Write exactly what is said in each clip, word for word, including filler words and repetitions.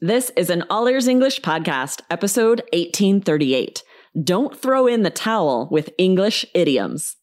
This is an All Ears English podcast, episode eighteen thirty-eight. Don't throw in the towel with English idioms.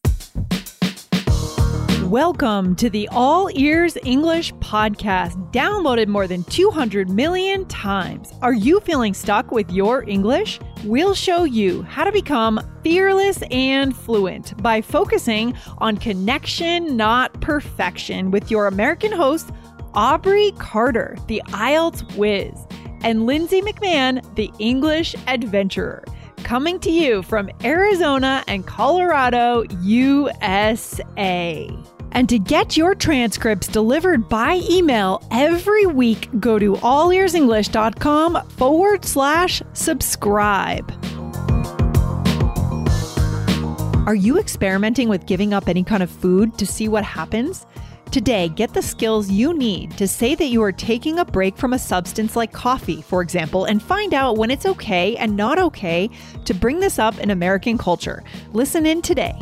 Welcome to the All Ears English podcast, downloaded more than two hundred million times. Are you feeling stuck with your English? We'll show you how to become fearless and fluent by focusing on connection, not perfection, with your American host, Aubrey Carter, the I E L T S whiz, and Lindsay McMahon, the English adventurer, coming to you from Arizona and Colorado, U S A. And to get your transcripts delivered by email every week, go to all ears english dot com forward slash subscribe. Are you experimenting with giving up any kind of food to see what happens? Today, get the skills you need to say that you are taking a break from a substance like coffee, for example, and find out when it's okay and not okay to bring this up in American culture. Listen in today.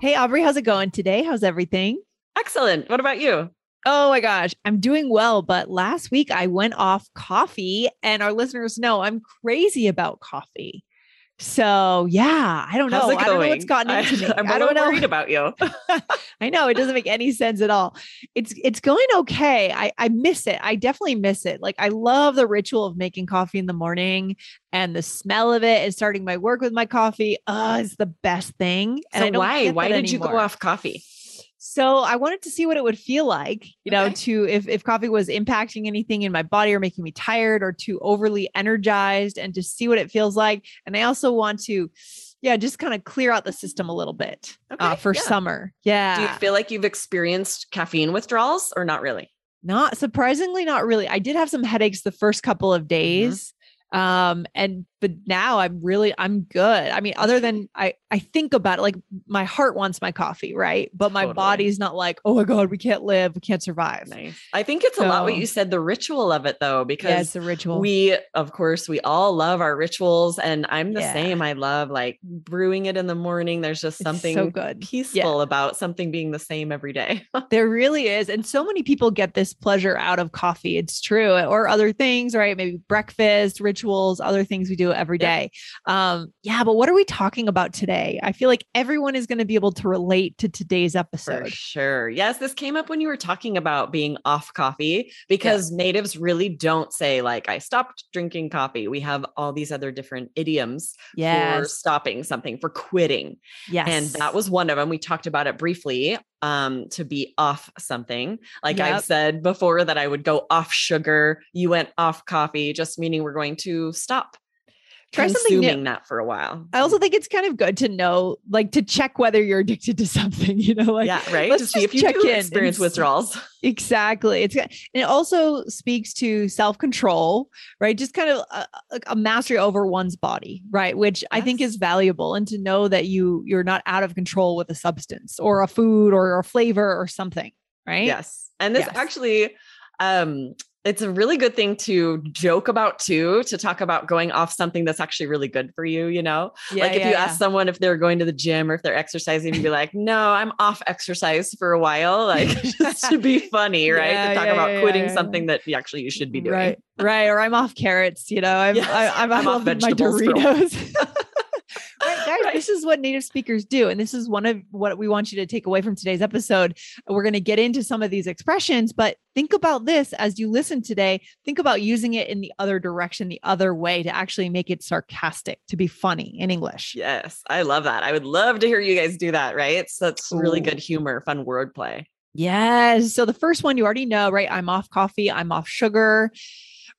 Hey, Aubrey, how's it going today? How's everything? Excellent. What about you? Oh my gosh, I'm doing well. But last week I went off coffee, and our listeners know I'm crazy about coffee. So yeah, I don't know. I don't know what's gotten into me. I'm a little worried about you. I know it doesn't make any sense at all. It's it's going okay. I, I miss it. I definitely miss it. Like, I love the ritual of making coffee in the morning and the smell of it and starting my work with my coffee. Uh, is the best thing. And so I don't why why did anymore. you go off coffee? So I wanted to see what it would feel like, you know, okay. to if, if coffee was impacting anything in my body or making me tired or too overly energized, and to see what it feels like. And I also want to, yeah, just kind of clear out the system a little bit okay, uh, for yeah. summer. Yeah. Do you feel like you've experienced caffeine withdrawals or not really? Not surprisingly, not really. I did have some headaches the first couple of days. Mm-hmm. Um, and, but now I'm really, I'm good. I mean, other than I, I think about it, like, my heart wants my coffee, right? But my totally. body's not like, oh my God, we can't live. We can't survive. Nice. I think it's so, a lot what you said, the ritual of it though, because yeah, it's a ritual. we, of course, we all love our rituals, and I'm the yeah. same. I love like brewing it in the morning. There's just something so good. peaceful yeah. about something being the same every day. There really is. And so many people get this pleasure out of coffee. It's true. Or other things, right? Maybe breakfast ritual. Rituals, other things we do every day. Yeah. Um, yeah, but what are we talking about today? I feel like everyone is going to be able to relate to today's episode. For sure. Yes, this came up when you were talking about being off coffee, because yeah. natives really don't say like, I stopped drinking coffee. We have all these other different idioms yes. for stopping something, for quitting. Yes. And that was one of them. We talked about it briefly. Um, to be off something. Like yep. I've said before that I would go off sugar. You went off coffee, just meaning we're going to stop Try consuming something new. that for a while. I also think it's kind of good to know, like, to check whether you're addicted to something, you know, like, yeah, right. Let's to see just if you check do in experience and withdrawals. Exactly. It's, and it also speaks to self-control, right? Just kind of a, a mastery over one's body, right? Which yes. I think is valuable, and to know that you, you're not out of control with a substance or a food or a flavor or something, right? Yes. And this yes. actually, um, it's a really good thing to joke about too, to talk about going off something that's actually really good for you, you know? Yeah, like if yeah, you ask yeah. someone if they're going to the gym or if they're exercising, you'd be like, no, I'm off exercise for a while. Like, just to be funny, right? Yeah, to talk yeah, about yeah, quitting yeah, yeah. something that you actually you should be doing. Right, right. Or I'm off carrots, you know, I'm, yes. I, I'm, I'm off, off my Doritos. Right, guys, right. This is what native speakers do. And this is one of what we want you to take away from today's episode. We're going to get into some of these expressions, but think about this as you listen today. Think about using it in the other direction, the other way, to actually make it sarcastic, to be funny in English. Yes, I love that. I would love to hear you guys do that, right? It's that's Ooh. really good humor, fun wordplay. Yes. So the first one you already know, right? I'm off coffee, I'm off sugar.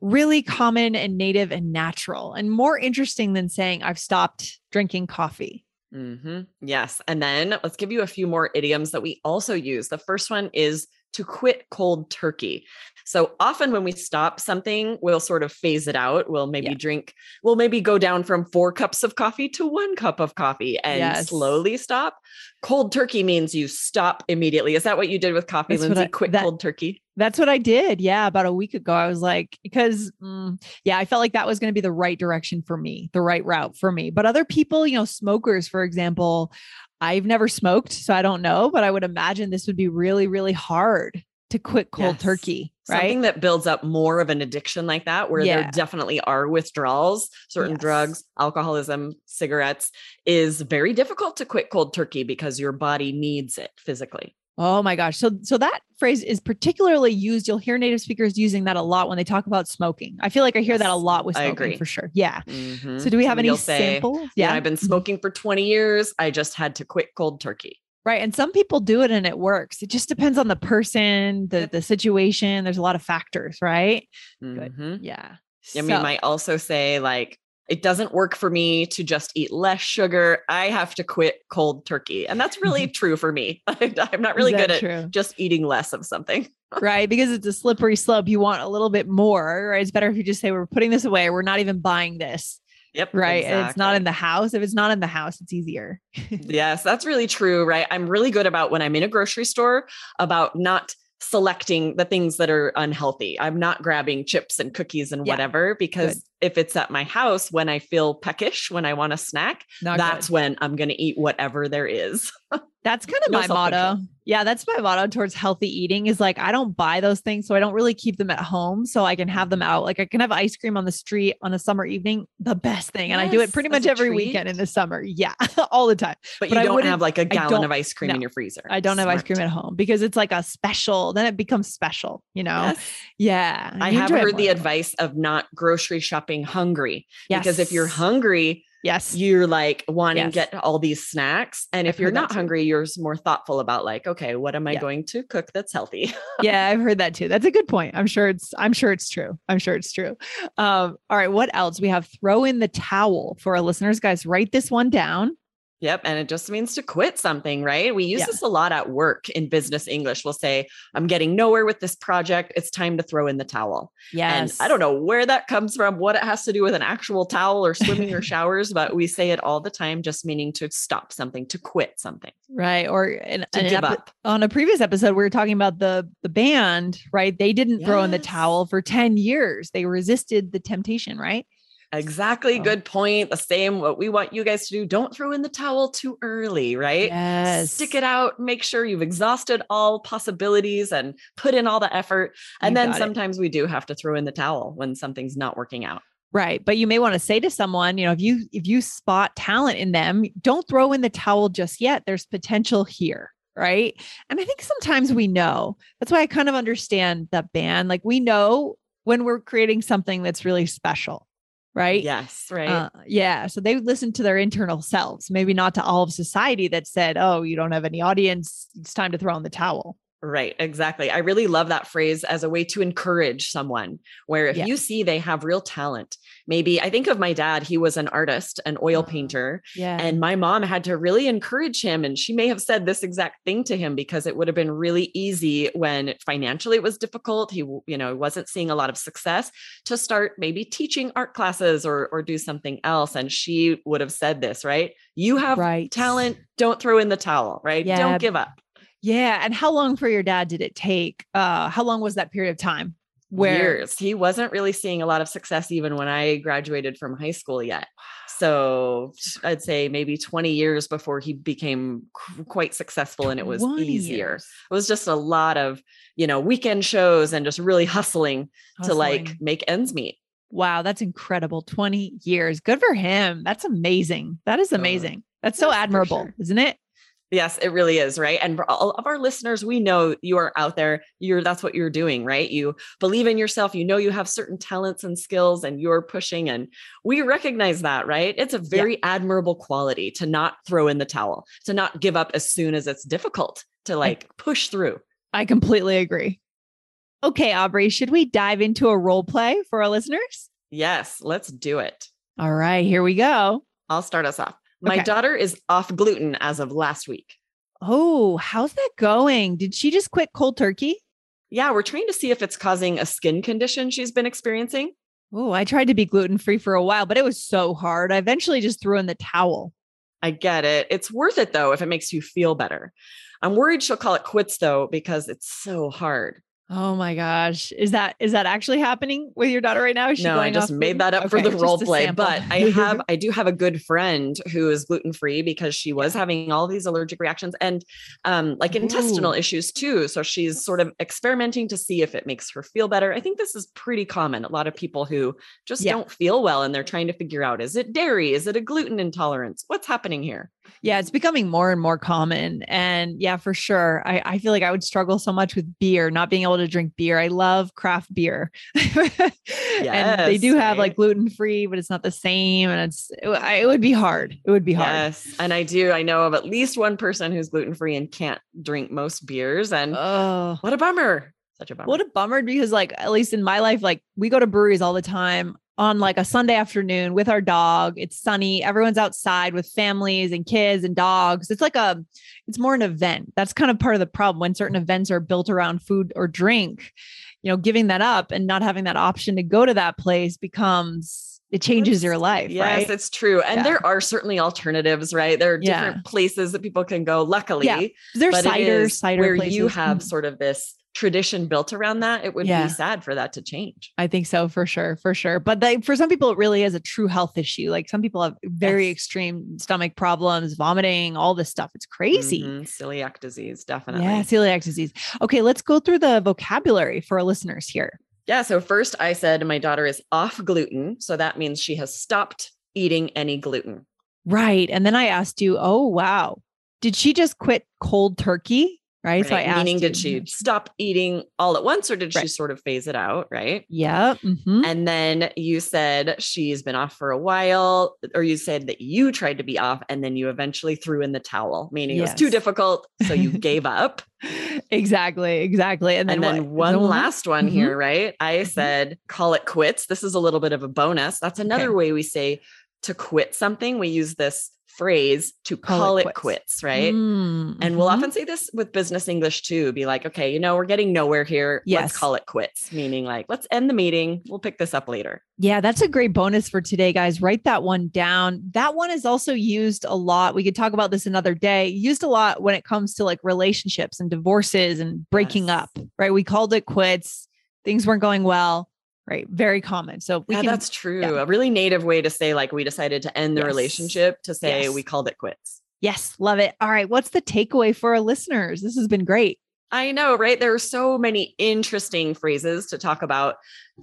Really common and native and natural, and more interesting than saying I've stopped drinking coffee. Mm-hmm. Yes. And then let's give you a few more idioms that we also use. The first one is to quit cold turkey. So often when we stop something, we'll sort of phase it out. We'll maybe yeah. drink, we'll maybe go down from four cups of coffee to one cup of coffee and yes. slowly stop. Cold turkey means you stop immediately. Is that what you did with coffee, that's Lindsay? I, quit that, cold turkey? That's what I did. Yeah. About a week ago, I was like, because mm, yeah, I felt like that was going to be the right direction for me, the right route for me. But other people, you know, smokers, for example, I've never smoked, so I don't know, but I would imagine this would be really, really hard. to quit cold yes. turkey, right? Something that builds up more of an addiction like that, where yeah. there definitely are withdrawals, certain yes. drugs, alcoholism, cigarettes, is very difficult to quit cold turkey because your body needs it physically. Oh my gosh. So, so that phrase is particularly used. You'll hear native speakers using that a lot when they talk about smoking. I feel like I hear yes, that a lot with smoking I agree. for sure. Yeah. Mm-hmm. So do we have and any samples? Say, yeah. yeah. I've been smoking for twenty years. I just had to quit cold turkey. Right. And some people do it and it works. It just depends on the person, the, the situation. There's a lot of factors, right? Mm-hmm. Good. Yeah. So, we might also say like, it doesn't work for me to just eat less sugar. I have to quit cold turkey. And that's really true for me. I'm not really good true? at just eating less of something. Right. Because it's a slippery slope. You want a little bit more, right? It's better if you just say, we're putting this away. We're not even buying this. Yep. Right. Exactly. And it's not in the house. If it's not in the house, it's easier. Yes, that's really true. Right. I'm really good about when I'm in a grocery store about not selecting the things that are unhealthy. I'm not grabbing chips and cookies and yeah. whatever, because good. if it's at my house, when I feel peckish, when I want a snack, not that's good. when I'm going to eat whatever there is. That's kind of no my motto. Yeah. That's my motto towards healthy eating is like, I don't buy those things. So I don't really keep them at home. So I can have them out. Like I can have ice cream on the street on a summer evening, the best thing. And yes, I do it pretty much every treat. weekend in the summer. Yeah. All the time. But, but you I don't have like a gallon of ice cream no, in your freezer. I don't Smart. have ice cream at home because it's like a special, then it becomes special, you know? Yes. Yeah. I you have heard the advice of not grocery shopping hungry yes. because if you're hungry, Yes. you're like wanting yes. to get all these snacks. And if I've you're not hungry, you're more thoughtful about like, okay, what am I yeah. going to cook that's healthy? Yeah. I've heard that too. That's a good point. I'm sure it's, I'm sure it's true. I'm sure it's true. Um, all right. What else? We have throw in the towel for our listeners, guys, write this one down. Yep. And it just means to quit something, right? We use yeah. this a lot at work in business English. We'll say, I'm getting nowhere with this project. It's time to throw in the towel. Yes. And I don't know where that comes from, what it has to do with an actual towel or swimming or showers, but we say it all the time, just meaning to stop something, to quit something. Right. Or an, to an give epi- up. On a previous episode, we were talking about the, the band, right? They didn't yes. throw in the towel for ten years. They resisted the temptation, right? Exactly. Oh. Good point. The same, what we want you guys to do. Don't throw in the towel too early, right? Yes. Stick it out. Make sure you've exhausted all possibilities and put in all the effort. And you then sometimes it. we do have to throw in the towel when something's not working out. Right. But you may want to say to someone, you know, if you, if you spot talent in them, don't throw in the towel just yet. There's potential here. Right. And I think sometimes we know, that's why I kind of understand the ban. Like we know when we're creating something that's really special. Right. Yes. Right. Uh, yeah. So they listen to their internal selves, maybe not to all of society that said, oh, you don't have any audience. It's time to throw in the towel. Right. Exactly. I really love that phrase as a way to encourage someone where if yeah. you see they have real talent, maybe I think of my dad, he was an artist, an oil oh, painter, yeah. and my mom had to really encourage him. And she may have said this exact thing to him because it would have been really easy when financially it was difficult. He, you know, wasn't seeing a lot of success to start maybe teaching art classes or, or do something else. And she would have said this, right? You have right. talent. Don't throw in the towel, right? Yeah. Don't give up. Yeah. And how long for your dad did it take? Uh, how long was that period of time? Where Years. He wasn't really seeing a lot of success even when I graduated from high school yet. So I'd say maybe twenty years before he became quite successful and it was easier. Years. It was just a lot of, you know, weekend shows and just really hustling, hustling. to like make ends meet. Wow. That's incredible. twenty years. Good for him. That's amazing. That is amazing. That's so yes, admirable, sure. isn't it? Yes, it really is. Right. And for all of our listeners, we know you are out there. You're, that's what you're doing, right? You believe in yourself. You know, you have certain talents and skills and you're pushing and we recognize that, right? It's a very yeah. admirable quality to not throw in the towel, to not give up as soon as it's difficult, to like I, push through. I completely agree. Okay, Aubrey, should we dive into a role play for our listeners? Yes, let's do it. All right, here we go. I'll start us off. My okay. daughter is off gluten as of last week. Oh, how's that going? Did she just quit cold turkey? Yeah, we're trying to see if it's causing a skin condition she's been experiencing. Oh, I tried to be gluten-free for a while, but it was so hard. I eventually just threw in the towel. I get it. It's worth it though, if it makes you feel better. I'm worried she'll call it quits though, because it's so hard. Oh my gosh. Is that, is that actually happening with your daughter right now? Is she no, going I just off made food? That up okay, for the role play, sample. But I have, I do have a good friend who is gluten-free because she was having all these allergic reactions and um, like intestinal Ooh. Issues too. So she's sort of experimenting to see if it makes her feel better. I think this is pretty common. A lot of people who just yeah. don't feel well and they're trying to figure out, is it dairy? Is it a gluten intolerance? What's happening here? Yeah. It's becoming more and more common. And yeah, for sure. I, I feel like I would struggle so much with beer, not being able to drink beer. I love craft beer. yes, and they do have right? like gluten-free, but it's not the same. And it's, it, it would be hard. It would be hard. Yes. And I do, I know of at least one person who's gluten-free and can't drink most beers. And oh, what a bummer. Such a bummer. What a bummer because like, at least in my life, like we go to breweries all the time on like a Sunday afternoon with our dog. It's sunny. Everyone's outside with families and kids and dogs. It's like a, it's more an event. That's kind of part of the problem when certain events are built around food or drink, you know, giving that up and not having that option to go to that place becomes it changes your life. Yes, right? It's true. And yeah. there are certainly alternatives, right? There are different yeah. places that people can go. Luckily, yeah. there's cider, cider where places. You have sort of this tradition built around that. It would yeah. be sad for that to change. I think so. For sure. For sure. But they, for some people, it really is a true health issue. Like some people have very yes. extreme stomach problems, vomiting, all this stuff. It's crazy. Mm-hmm. Celiac disease. Definitely. Yeah. Celiac disease. Okay. Let's go through the vocabulary for our listeners here. Yeah. So first I said, my daughter is off gluten. So that means she has stopped eating any gluten. Right. And then I asked you, oh, wow. Did she just quit cold turkey? Right. right. So I asked, meaning, you, did she stop eating all at once or did right. she sort of phase it out? Right. Yeah. Mm-hmm. And then you said she's been off for a while, or you said that you tried to be off and then you eventually threw in the towel, meaning yes. it was too difficult. So you gave up. Exactly. Exactly. And then, and then one no last one, one here, mm-hmm. right? I said, call it quits. This is a little bit of a bonus. That's another okay. way we say to quit something. We use this phrase to call, call it, it quits. quits, right? Mm-hmm. And we'll often say this with business English too, be like, okay, you know, we're getting nowhere here. Yes. Let's call it quits. Meaning like, let's end the meeting. We'll pick this up later. Yeah. That's a great bonus for today, guys. Write that one down. That one is also used a lot. We could talk about this another day. Used a lot when it comes to like relationships and divorces and breaking yes. up, right? We called it quits. Things weren't going well. Right. Very common. So we yeah, can, that's true. Yeah. A really native way to say like, we decided to end the yes. relationship to say yes. we called it quits. Yes. Love it. All right. What's the takeaway for our listeners? This has been great. I know, right? There are so many interesting phrases to talk about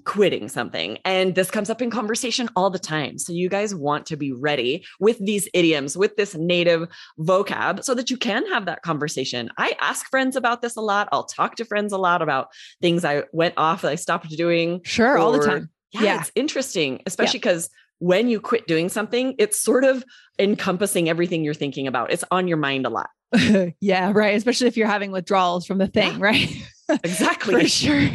quitting something. And this comes up in conversation all the time. So you guys want to be ready with these idioms, with this native vocab so that you can have that conversation. I ask friends about this a lot. I'll talk to friends a lot about things I went off that I stopped doing. Sure. Or, all the time. Yeah. yeah. It's interesting, especially because yeah. when you quit doing something, it's sort of encompassing everything you're thinking about. It's on your mind a lot. yeah. Right. Especially if you're having withdrawals from the thing, yeah, right? Exactly. For sure.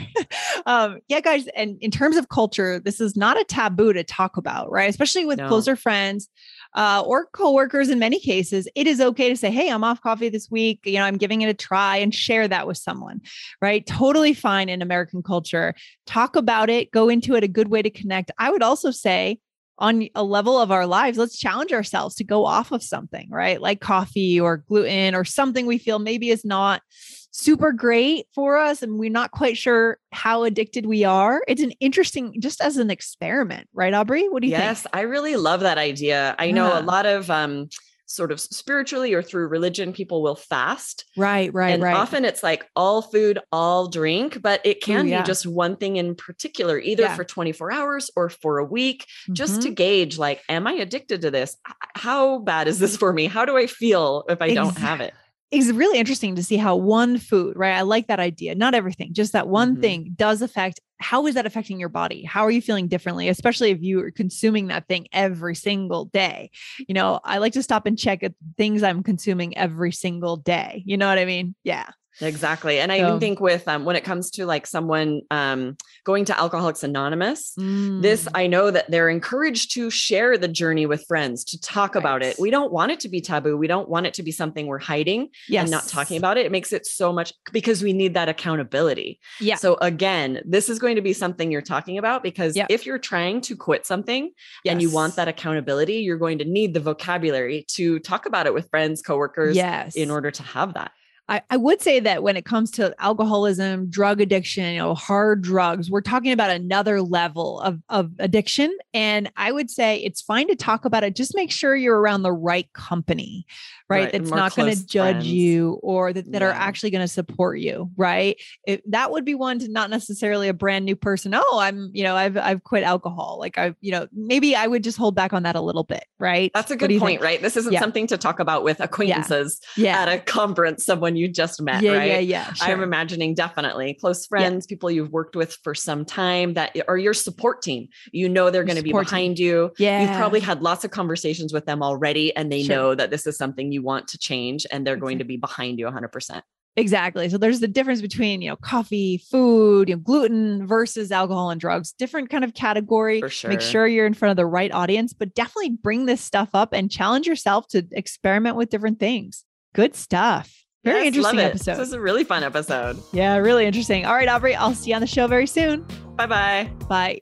Um, yeah, guys. And in terms of culture, this is not a taboo to talk about, right? Especially with no. closer friends, uh, or coworkers. In many cases, it is okay to say, hey, I'm off coffee this week. You know, I'm giving it a try and share that with someone, right? Totally fine in American culture. Talk about it, go into it, a good way to connect. I would also say, on a level of our lives, let's challenge ourselves to go off of something, right? Like coffee or gluten or something we feel maybe is not super great for us. And we're not quite sure how addicted we are. It's an interesting, just as an experiment, right, Aubrey? What do you yes, think? Yes, I really love that idea. I know yeah. a lot of, um, sort of spiritually or through religion, people will fast. Right, right, and right. often it's like all food, all drink, but it can Ooh, yeah. be just one thing in particular, either yeah. for twenty-four hours or for a week, mm-hmm. just to gauge like, am I addicted to this? How bad is this for me? How do I feel if I exactly. don't have it? It's really interesting to see how one food, right? I like that idea. Not everything, just that one mm-hmm. thing does affect. How is that affecting your body? How are you feeling differently? Especially if you are consuming that thing every single day. You know, I like to stop and check at things I'm consuming every single day. You know what I mean? Yeah. Exactly. And I so, even think with, um, when it comes to like someone, um, going to Alcoholics Anonymous, mm, this, I know that they're encouraged to share the journey with friends, to talk right. about it. We don't want it to be taboo. We don't want it to be something we're hiding yes. and not talking about it. It makes it so much because we need that accountability. Yeah. So again, this is going to be something you're talking about because yeah. if you're trying to quit something yes. and you want that accountability, you're going to need the vocabulary to talk about it with friends, coworkers yes. in order to have that. I, I would say that when it comes to alcoholism, drug addiction, you know, hard drugs, we're talking about another level of, of addiction. And I would say it's fine to talk about it. Just make sure you're around the right company, right? right. That's not going to judge you or that, that yeah. are actually going to support you, right? It, that would be one to not necessarily a brand new person. Oh, I'm, you know, I've, I've quit alcohol. Like I've, you know, maybe I would just hold back on that a little bit, right? That's a good point, think? right? This isn't yeah. something to talk about with acquaintances yeah. Yeah. at a conference, someone you just met, yeah, right? Yeah, yeah, sure. I'm imagining definitely close friends, yeah. people you've worked with for some time that are your support team. You know, they're going to be behind team. you. Yeah. You've probably had lots of conversations with them already, and they sure. know that this is something you want to change, and they're exactly. going to be behind you one hundred percent. Exactly. So there's the difference between, you know, coffee, food, you know, gluten versus alcohol and drugs, different kind of category. For sure. Make sure you're in front of the right audience, but definitely bring this stuff up and challenge yourself to experiment with different things. Good stuff. Very yes, interesting episode. This was a really fun episode. Yeah, really interesting. All right, Aubrey, I'll see you on the show very soon. Bye-bye. Bye.